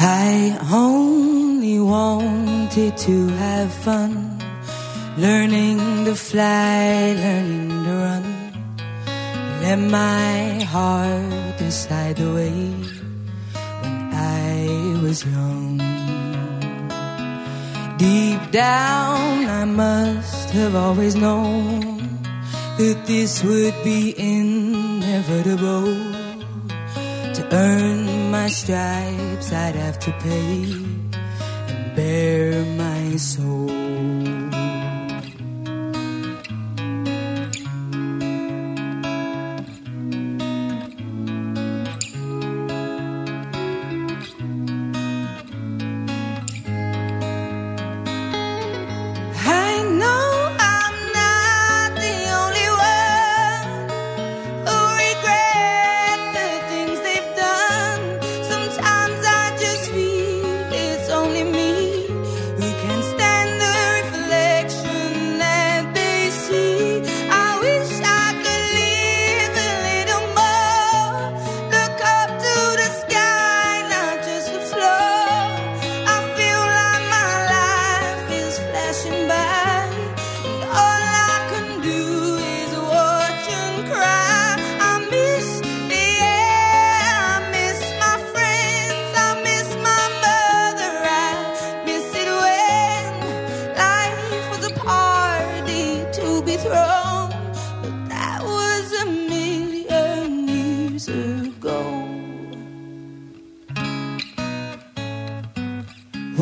I only wanted to have fun, learning to fly, learning to run. Let my heart decide the way when I was young. Deep down I must have always known that this would be inevitable. To earn my stripes I'd have to pay and bare my soul.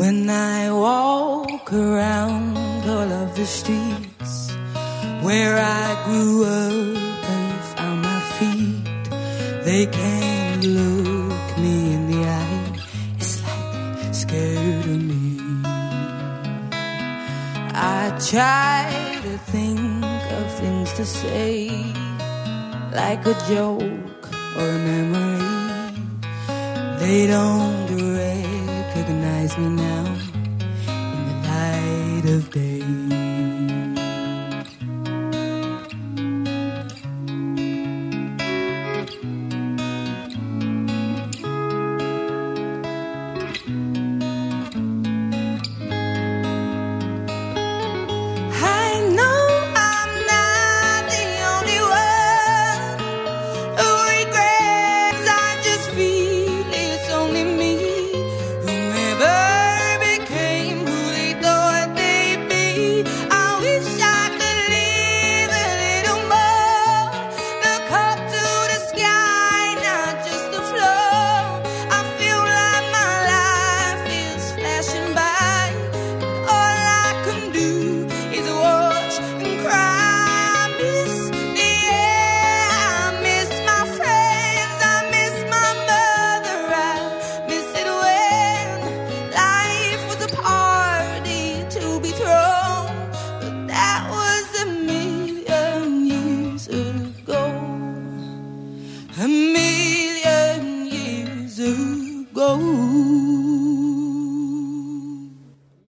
When I walk around all of the streets where I grew up and found my feet, they can't look me in the eye, it's like scared of me. I try to think of things to say, like a joke or a memory. They don't direct me now in the light of day.